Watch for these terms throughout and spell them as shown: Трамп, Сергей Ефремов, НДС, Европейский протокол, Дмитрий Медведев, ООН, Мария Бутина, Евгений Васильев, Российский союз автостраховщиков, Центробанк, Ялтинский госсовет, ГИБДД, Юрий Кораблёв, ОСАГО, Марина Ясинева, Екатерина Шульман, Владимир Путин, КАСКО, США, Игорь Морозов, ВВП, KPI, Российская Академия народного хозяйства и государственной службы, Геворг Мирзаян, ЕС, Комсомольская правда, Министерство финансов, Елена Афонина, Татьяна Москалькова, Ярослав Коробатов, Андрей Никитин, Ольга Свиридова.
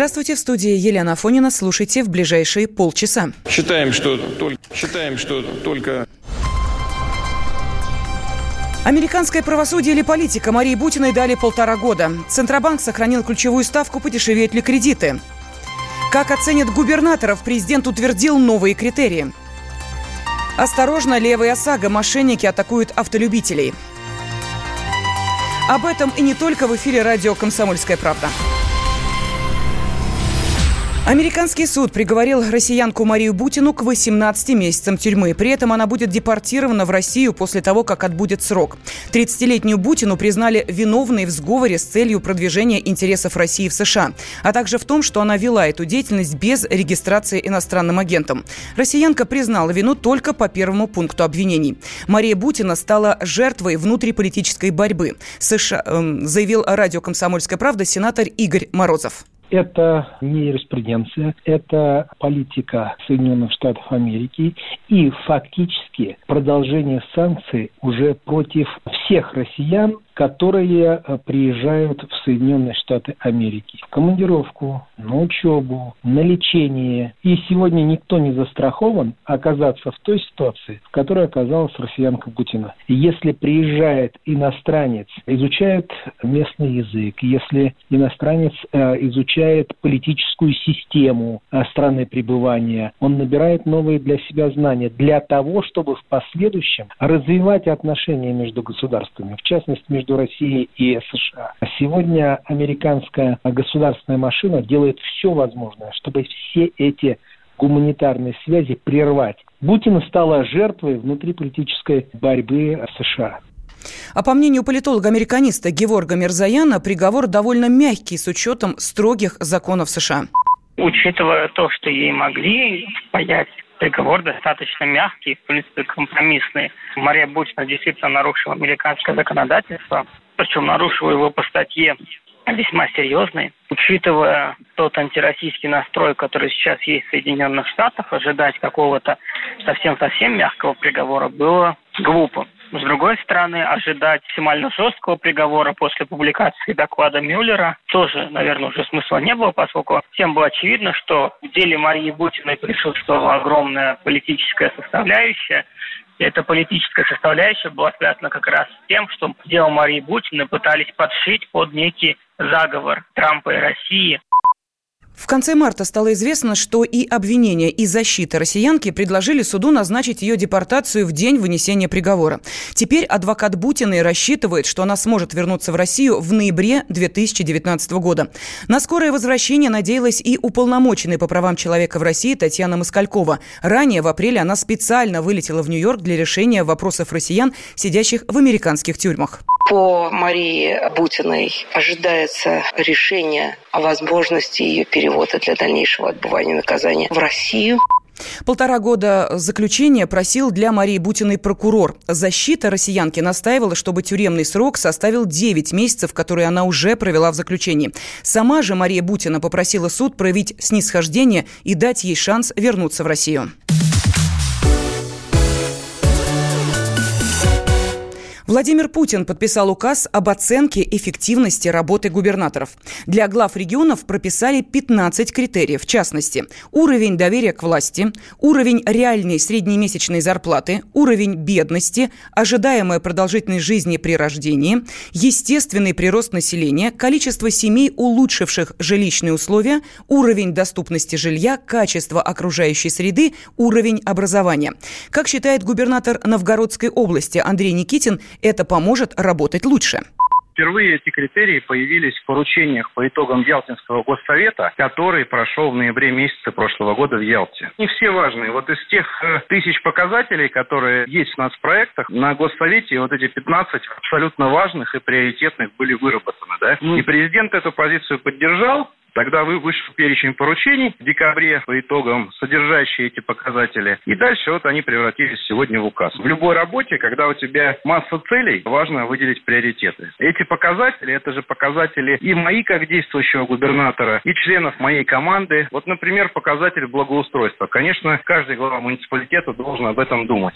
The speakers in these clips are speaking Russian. Здравствуйте, в студии Елена Афонина. Слушайте в ближайшие полчаса. Считаем, что только... Американское правосудие или политика Марии Бутиной дали 1,5 года. Центробанк сохранил ключевую ставку, подешевеют ли кредиты. Как оценят губернаторов, президент утвердил новые критерии. Осторожно, левые ОСАГО, мошенники атакуют автолюбителей. Об этом и не только в эфире радио «Комсомольская правда». Американский суд приговорил россиянку Марию Бутину к 18 месяцам тюрьмы. При этом она будет депортирована в Россию после того, как отбудет срок. 30-летнюю Бутину признали виновной в сговоре с целью продвижения интересов России в США, а также в том, что она вела эту деятельность без регистрации иностранным агентом. Россиянка признала вину только по первому пункту обвинений. Мария Бутина стала жертвой внутриполитической борьбы, заявил радио «Комсомольская правда» сенатор Игорь Морозов. Это не юриспруденция, это политика Соединенных Штатов Америки и фактически продолжение санкций уже против всех россиян, которые приезжают в Соединенные Штаты Америки. В командировку, на учебу, на лечение. И сегодня никто не застрахован оказаться в той ситуации, в которой оказалась россиянка Бутина. Если приезжает иностранец, изучает местный язык, если иностранец изучает политическую систему страны пребывания, он набирает новые для себя знания для того, чтобы в последующем развивать отношения между государствами, в частности, между России и США. Сегодня американская государственная машина делает все возможное, чтобы все эти гуманитарные связи прервать. Бутина стала жертвой внутриполитической борьбы США. А по мнению политолога-американиста Геворга Мирзаяна, приговор довольно мягкий с учетом строгих законов США. Учитывая то, что ей могли впаять, приговор достаточно мягкий, в принципе, компромиссный. Мария Бутина действительно нарушила американское законодательство, причем нарушила его по статье весьма серьезной. Учитывая тот антироссийский настрой, который сейчас есть в Соединенных Штатах, ожидать какого-то совсем-совсем мягкого приговора было глупо. С другой стороны, ожидать максимально жесткого приговора после публикации доклада Мюллера тоже, наверное, уже смысла не было, поскольку всем было очевидно, что в деле Марии Бутиной присутствовала огромная политическая составляющая. И эта политическая составляющая была связана как раз с тем, что дело Марии Бутиной пытались подшить под некий заговор Трампа и России. В конце марта стало известно, что и обвинение, и защита россиянки предложили суду назначить ее депортацию в день вынесения приговора. Теперь адвокат Бутиной рассчитывает, что она сможет вернуться в Россию в ноябре 2019 года. На скорое возвращение надеялась и уполномоченная по правам человека в России Татьяна Москалькова. Ранее, в апреле, она специально вылетела в Нью-Йорк для решения вопросов россиян, сидящих в американских тюрьмах. По Марии Бутиной ожидается решение о возможности ее перевода для дальнейшего отбывания наказания в Россию. 1,5 года заключения просил для Марии Бутиной прокурор. Защита россиянки настаивала, чтобы тюремный срок составил 9 месяцев, которые она уже провела в заключении. Сама же Мария Бутина попросила суд проявить снисхождение и дать ей шанс вернуться в Россию. Владимир Путин подписал указ об оценке эффективности работы губернаторов. Для глав регионов прописали 15 критериев. В частности, уровень доверия к власти, уровень реальной среднемесячной зарплаты, уровень бедности, ожидаемая продолжительность жизни при рождении, естественный прирост населения, количество семей, улучшивших жилищные условия, уровень доступности жилья, качество окружающей среды, уровень образования. Как считает губернатор Новгородской области Андрей Никитин, это поможет работать лучше. Впервые эти критерии появились в поручениях по итогам Ялтинского госсовета, который прошел в ноябре месяце прошлого года в Ялте. Не все важные. Вот из тех тысяч показателей, которые есть в нацпроектах, на госсовете вот эти 15 абсолютно важных и приоритетных были выработаны. Да? И президент эту позицию поддержал. Тогда вышел перечень поручений в декабре по итогам, содержащие эти показатели. И дальше вот они превратились сегодня в указ. В любой работе, когда у тебя масса целей, важно выделить приоритеты. Эти показатели, это же показатели и мои, как действующего губернатора, и членов моей команды. Вот, например, показатель благоустройства. Конечно, каждый глава муниципалитета должен об этом думать.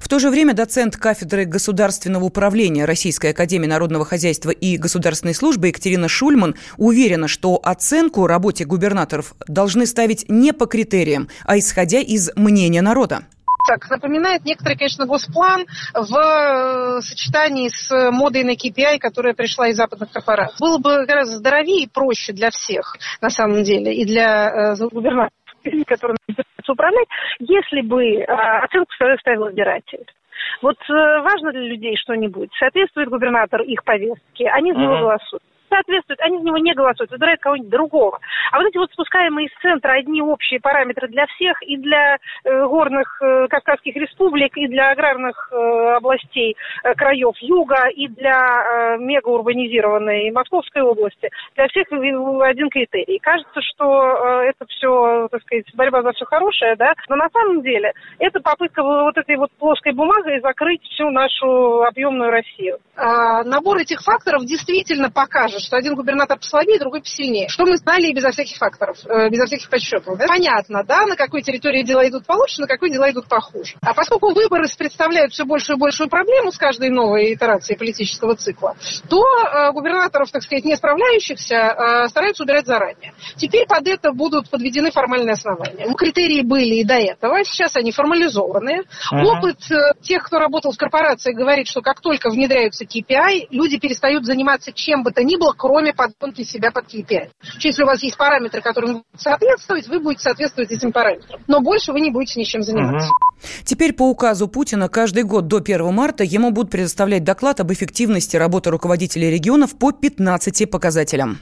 В то же время доцент кафедры государственного управления Российской Академии народного хозяйства и государственной службы Екатерина Шульман уверена, что оценку работе губернаторов должны ставить не по критериям, а исходя из мнения народа. Так, напоминает некоторый, конечно, госплан в сочетании с модой на KPI, которая пришла из западных корпораций. Было бы гораздо здоровее и проще для всех, на самом деле, и для губернаторов, которые собираются управлять, если бы оценку свою ставил избиратель. Вот важно для людей что-нибудь. Соответствует губернатор их повестке, они за него голосуют. Соответствует, они за него не голосуют, выбирают кого-нибудь другого. А вот эти вот спускаемые из центра одни общие параметры для всех, и для горных кавказских республик, и для аграрных областей, краев юга, и для мегаурбанизированной Московской области. Для всех один критерий. Кажется, что это все, так сказать, борьба за все хорошее, да? Но на самом деле это попытка вот этой вот плоской бумагой закрыть всю нашу объемную Россию. Набор этих факторов действительно покажет, что один губернатор послабее, другой посильнее. Что мы знали и безо всяких факторов, безо всяких подсчетов. Да? Понятно, да, на какой территории дела идут получше, на какой дела идут похуже. А поскольку выборы представляют все большую и большую проблему с каждой новой итерацией политического цикла, то губернаторов, так сказать, не справляющихся стараются убирать заранее. Теперь под это будут подведены формальные основания. Критерии были и до этого, сейчас они формализованы. Опыт тех, кто работал в корпорации, говорит, что как только внедряются KPI, люди перестают заниматься чем бы то ни было, кроме подгонки себя под KPI. Если у вас есть параметры, которым вы будете соответствовать, вы будете соответствовать этим параметрам. Но больше вы не будете ничем заниматься. Теперь по указу Путина каждый год до 1 марта ему будут предоставлять доклад об эффективности работы руководителей регионов по 15 показателям.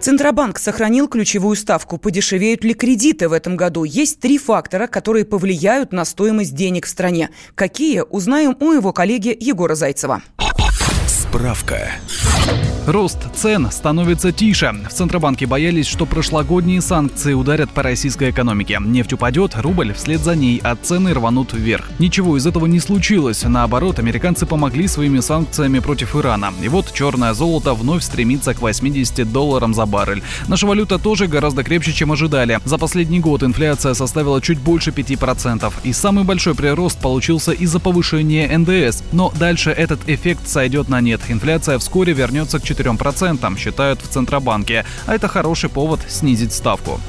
Центробанк сохранил ключевую ставку. Подешевеют ли кредиты в этом году? Есть три фактора, которые повлияют на стоимость денег в стране. Какие, узнаем у его коллеги Егора Зайцева. Справка. Рост цен становится тише. В Центробанке боялись, что прошлогодние санкции ударят по российской экономике. Нефть упадет, рубль вслед за ней, а цены рванут вверх. Ничего из этого не случилось. Наоборот, американцы помогли своими санкциями против Ирана. И вот черное золото вновь стремится к $80 за баррель. Наша валюта тоже гораздо крепче, чем ожидали. За последний год инфляция составила чуть больше 5%. И самый большой прирост получился из-за повышения НДС. Но дальше этот эффект сойдет на нет. Инфляция вскоре вернется к 4%, считают в Центробанке. А это хороший повод снизить ставку.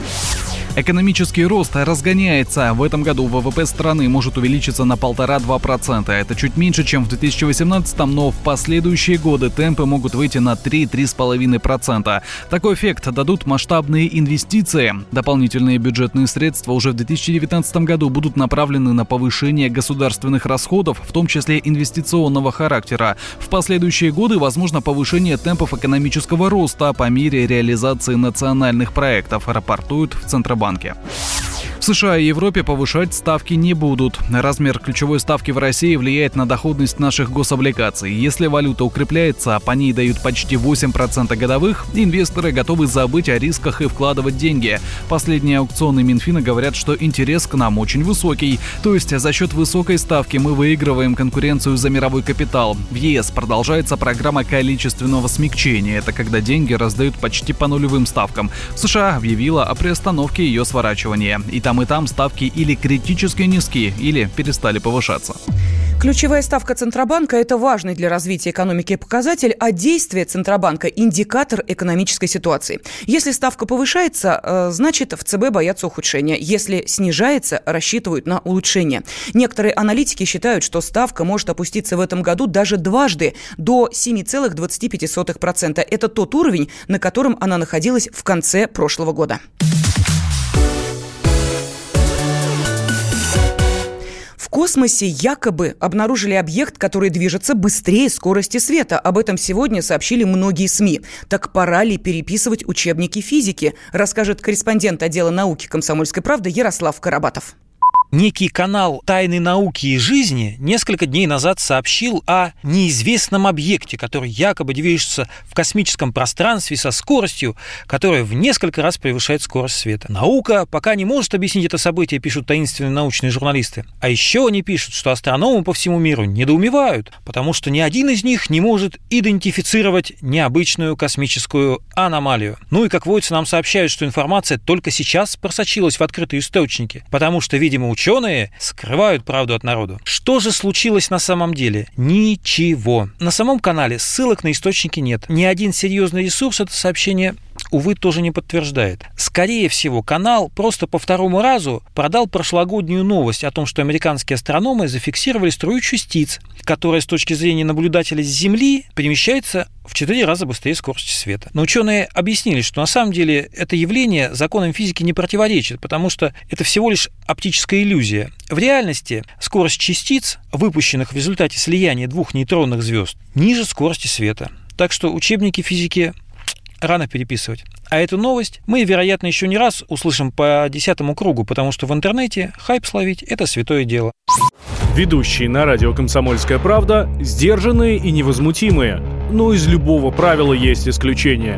Экономический рост разгоняется. В этом году ВВП страны может увеличиться на 1,5-2%. Это чуть меньше, чем в 2018-м, но в последующие годы темпы могут выйти на 3-3,5%. Такой эффект дадут масштабные инвестиции. Дополнительные бюджетные средства уже в 2019 году будут направлены на повышение государственных расходов, в том числе инвестиционного характера. В последующие годы возможно повышение темпов экономического роста по мере реализации национальных проектов, рапортуют в Центробанке. В США и Европе повышать ставки не будут. Размер ключевой ставки в России влияет на доходность наших гособлигаций. Если валюта укрепляется, а по ней дают почти 8% годовых, инвесторы готовы забыть о рисках и вкладывать деньги. Последние аукционы Минфина говорят, что интерес к нам очень высокий. То есть за счет высокой ставки мы выигрываем конкуренцию за мировой капитал. В ЕС продолжается программа количественного смягчения. Это когда деньги раздают почти по нулевым ставкам. США объявила о приостановке ее сворачивания. И там ставки или критически низкие, или перестали повышаться. Ключевая ставка Центробанка – это важный для развития экономики показатель, а действие Центробанка – индикатор экономической ситуации. Если ставка повышается, значит, в ЦБ боятся ухудшения. Если снижается, рассчитывают на улучшение. Некоторые аналитики считают, что ставка может опуститься в этом году даже дважды – до 7,25%. Это тот уровень, на котором она находилась в конце прошлого года. В космосе якобы обнаружили объект, который движется быстрее скорости света. Об этом сегодня сообщили многие СМИ. Так пора ли переписывать учебники физики, расскажет корреспондент отдела науки «Комсомольской правды» Ярослав Коробатов. Некий канал «Тайны науки и жизни» несколько дней назад сообщил о неизвестном объекте, который якобы движется в космическом пространстве со скоростью, которая в несколько раз превышает скорость света. Наука пока не может объяснить это событие, пишут таинственные научные журналисты. А еще они пишут, что астрономы по всему миру недоумевают, потому что ни один из них не может идентифицировать необычную космическую аномалию. Ну и, как водится, нам сообщают, что информация только сейчас просочилась в открытые источники, потому что, видимо, ученые скрывают правду от народа. Что же случилось на самом деле? Ничего. На самом канале ссылок на источники нет. Ни один серьезный ресурс это сообщение, увы, тоже не подтверждает. Скорее всего, канал просто по второму разу продал прошлогоднюю новость о том, что американские астрономы зафиксировали струю частиц, которая с точки зрения наблюдателя с Земли перемещается в 4 раза быстрее скорости света. Но ученые объяснили, что на самом деле это явление законам физики не противоречит, потому что это всего лишь оптическая иллюзия. В реальности скорость частиц, выпущенных в результате слияния двух нейтронных звезд, ниже скорости света. Так что учебники физики рано переписывать. А эту новость мы, вероятно, еще не раз услышим по 10-му кругу, потому что в интернете хайп словить – это святое дело. Ведущие на радио «Комсомольская правда» сдержанные и невозмутимые. Но из любого правила есть исключение.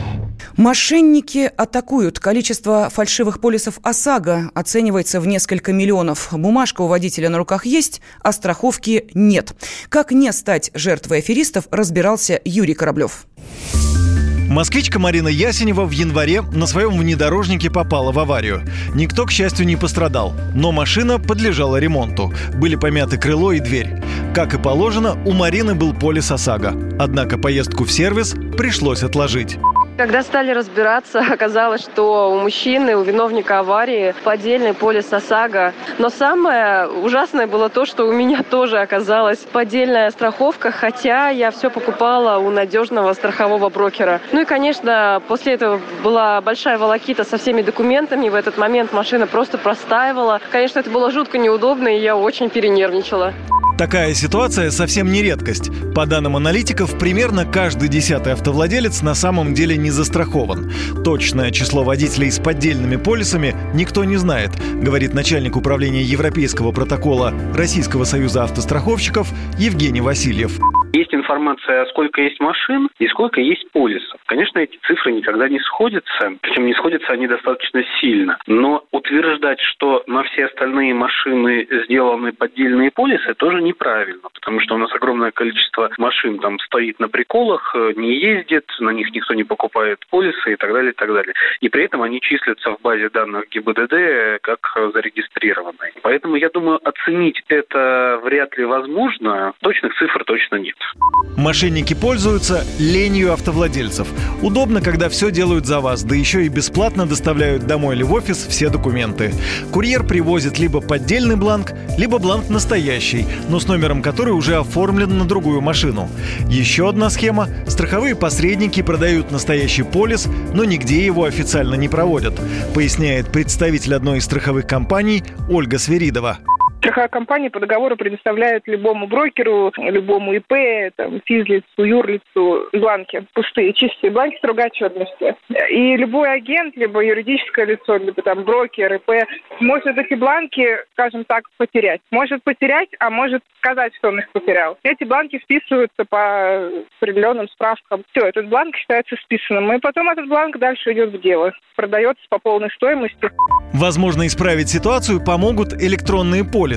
Мошенники атакуют. Количество фальшивых полисов ОСАГО оценивается в несколько миллионов. Бумажка у водителя на руках есть, а страховки нет. Как не стать жертвой аферистов, разбирался Юрий Кораблёв. Москвичка Марина Ясинева в январе на своем внедорожнике попала в аварию. Никто, к счастью, не пострадал, но машина подлежала ремонту. Были помяты крыло и дверь. Как и положено, у Марины был полис ОСАГО. Однако поездку в сервис пришлось отложить. Когда стали разбираться, оказалось, что у мужчины, у виновника аварии поддельный полис ОСАГО. Но самое ужасное было то, что у меня тоже оказалась поддельная страховка, хотя я все покупала у надежного страхового брокера. Ну и, конечно, после этого была большая волокита со всеми документами. В этот момент машина просто простаивала. Конечно, это было жутко неудобно, и я очень перенервничала. Такая ситуация совсем не редкость. По данным аналитиков, примерно каждый 10-й автовладелец на самом деле не застрахован. Точное число водителей с поддельными полисами никто не знает, говорит начальник управления Европейского протокола Российского союза автостраховщиков Евгений Васильев. Есть информация, сколько есть машин и сколько есть полисов. Конечно, эти цифры никогда не сходятся, причем не сходятся они достаточно сильно. Но утверждать, что на все остальные машины сделаны поддельные полисы, тоже неправильно, потому что у нас огромное количество машин там стоит на приколах, не ездит, на них никто не покупает полисы и так далее, и так далее. И при этом они числятся в базе данных ГИБДД как зарегистрированные. Поэтому, я думаю, оценить это вряд ли возможно, точных цифр точно нет. Мошенники пользуются ленью автовладельцев. Удобно, когда все делают за вас, да еще и бесплатно доставляют домой или в офис все документы. Курьер привозит либо поддельный бланк, либо бланк настоящий, но с номером который уже оформлен на другую машину. Еще одна схема. Страховые посредники продают настоящий полис, но нигде его официально не проводят, поясняет представитель одной из страховых компаний Ольга Свиридова. Страховая компания по договору предоставляет любому брокеру, любому ИП, физлицу, юрлицу бланки, пустые, чистые бланки строгой отчетности. И любой агент, либо юридическое лицо, либо брокер, ИП, может эти бланки, скажем так, потерять. Может потерять, а может сказать, что он их потерял. Эти бланки списываются по определенным справкам. Все, этот бланк считается списанным. И потом этот бланк дальше идет в дело. Продается по полной стоимости. Возможно, исправить ситуацию помогут электронные полисы.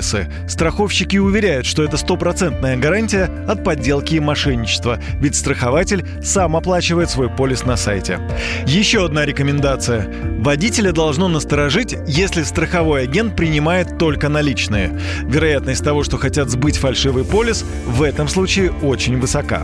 Страховщики уверяют, что это стопроцентная гарантия от подделки и мошенничества, ведь страхователь сам оплачивает свой полис на сайте. Еще одна рекомендация. Водителя должно насторожить, если страховой агент принимает только наличные. Вероятность того, что хотят сбыть фальшивый полис, в этом случае очень высока.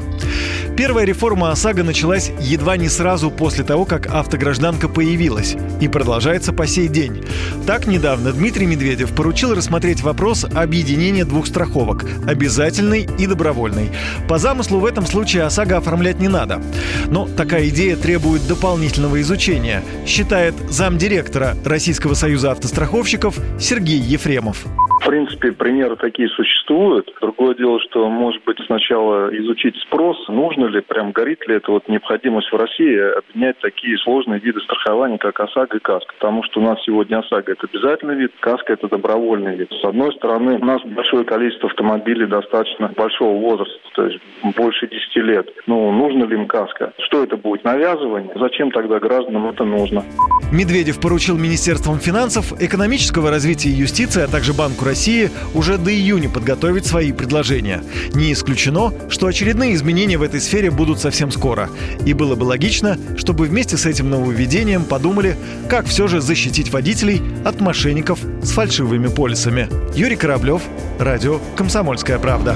Первая реформа ОСАГО началась едва не сразу после того, как автогражданка появилась и продолжается по сей день. Так, недавно Дмитрий Медведев поручил рассмотреть вопрос объединения двух страховок – обязательной и добровольной. По замыслу в этом случае ОСАГО оформлять не надо. Но такая идея требует дополнительного изучения, считает замдиректора Российского союза автостраховщиков Сергей Ефремов. В принципе, примеры такие существуют. Другое дело, что, может быть, сначала изучить спрос, нужно ли, прям горит ли это вот необходимость в России объединять такие сложные виды страхования, как ОСАГО и КАСКО. Потому что у нас сегодня ОСАГО – это обязательный вид, КАСКО – это добровольный вид. С одной стороны, у нас большое количество автомобилей достаточно большого возраста, то есть больше 10 лет. Ну, нужно ли им КАСКО? Что это будет? Навязывание? Зачем тогда гражданам это нужно? Медведев поручил Министерствам финансов, экономического развития и юстиции, а также Банку России уже до июня подготовить свои предложения. Не исключено, что очередные изменения в этой сфере будут совсем скоро. И было бы логично, чтобы вместе с этим нововведением подумали, как все же защитить водителей от мошенников с фальшивыми полисами. Юрий Кораблёв, радио «Комсомольская правда».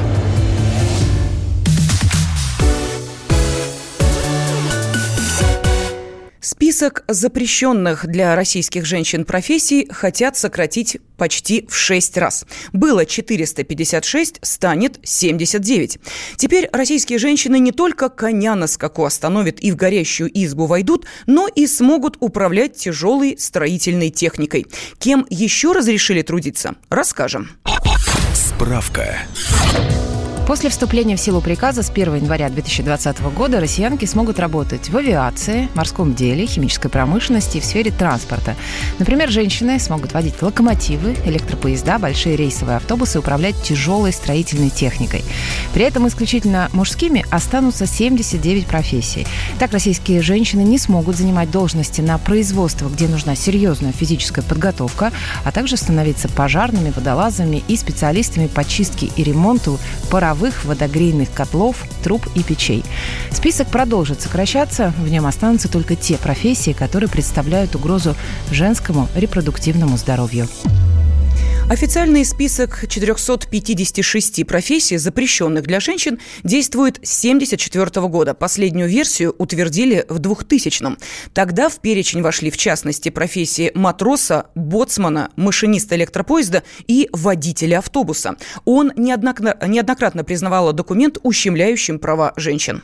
Список запрещенных для российских женщин профессий хотят сократить почти в 6 раз. Было 456, станет 79. Теперь российские женщины не только коня на скаку остановят и в горящую избу войдут, но и смогут управлять тяжелой строительной техникой. Кем еще разрешили трудиться, расскажем. Справка. После вступления в силу приказа с 1 января 2020 года россиянки смогут работать в авиации, морском деле, химической промышленности и в сфере транспорта. Например, женщины смогут водить локомотивы, электропоезда, большие рейсовые автобусы и управлять тяжелой строительной техникой. При этом исключительно мужскими останутся 79 профессий. Так, российские женщины не смогут занимать должности на производствах, где нужна серьезная физическая подготовка, а также становиться пожарными, водолазами и специалистами по чистке и ремонту паровозов, водогрейных котлов, труб и печей. Список продолжит сокращаться, в нем останутся только те профессии, которые представляют угрозу женскому репродуктивному здоровью. Официальный список 456 профессий, запрещенных для женщин, действует с 1974 года. Последнюю версию утвердили в 2000-м. Тогда в перечень вошли, в частности, профессии матроса, боцмана, машиниста электропоезда и водителя автобуса. ООН неоднократно признавала документ ущемляющим права женщин.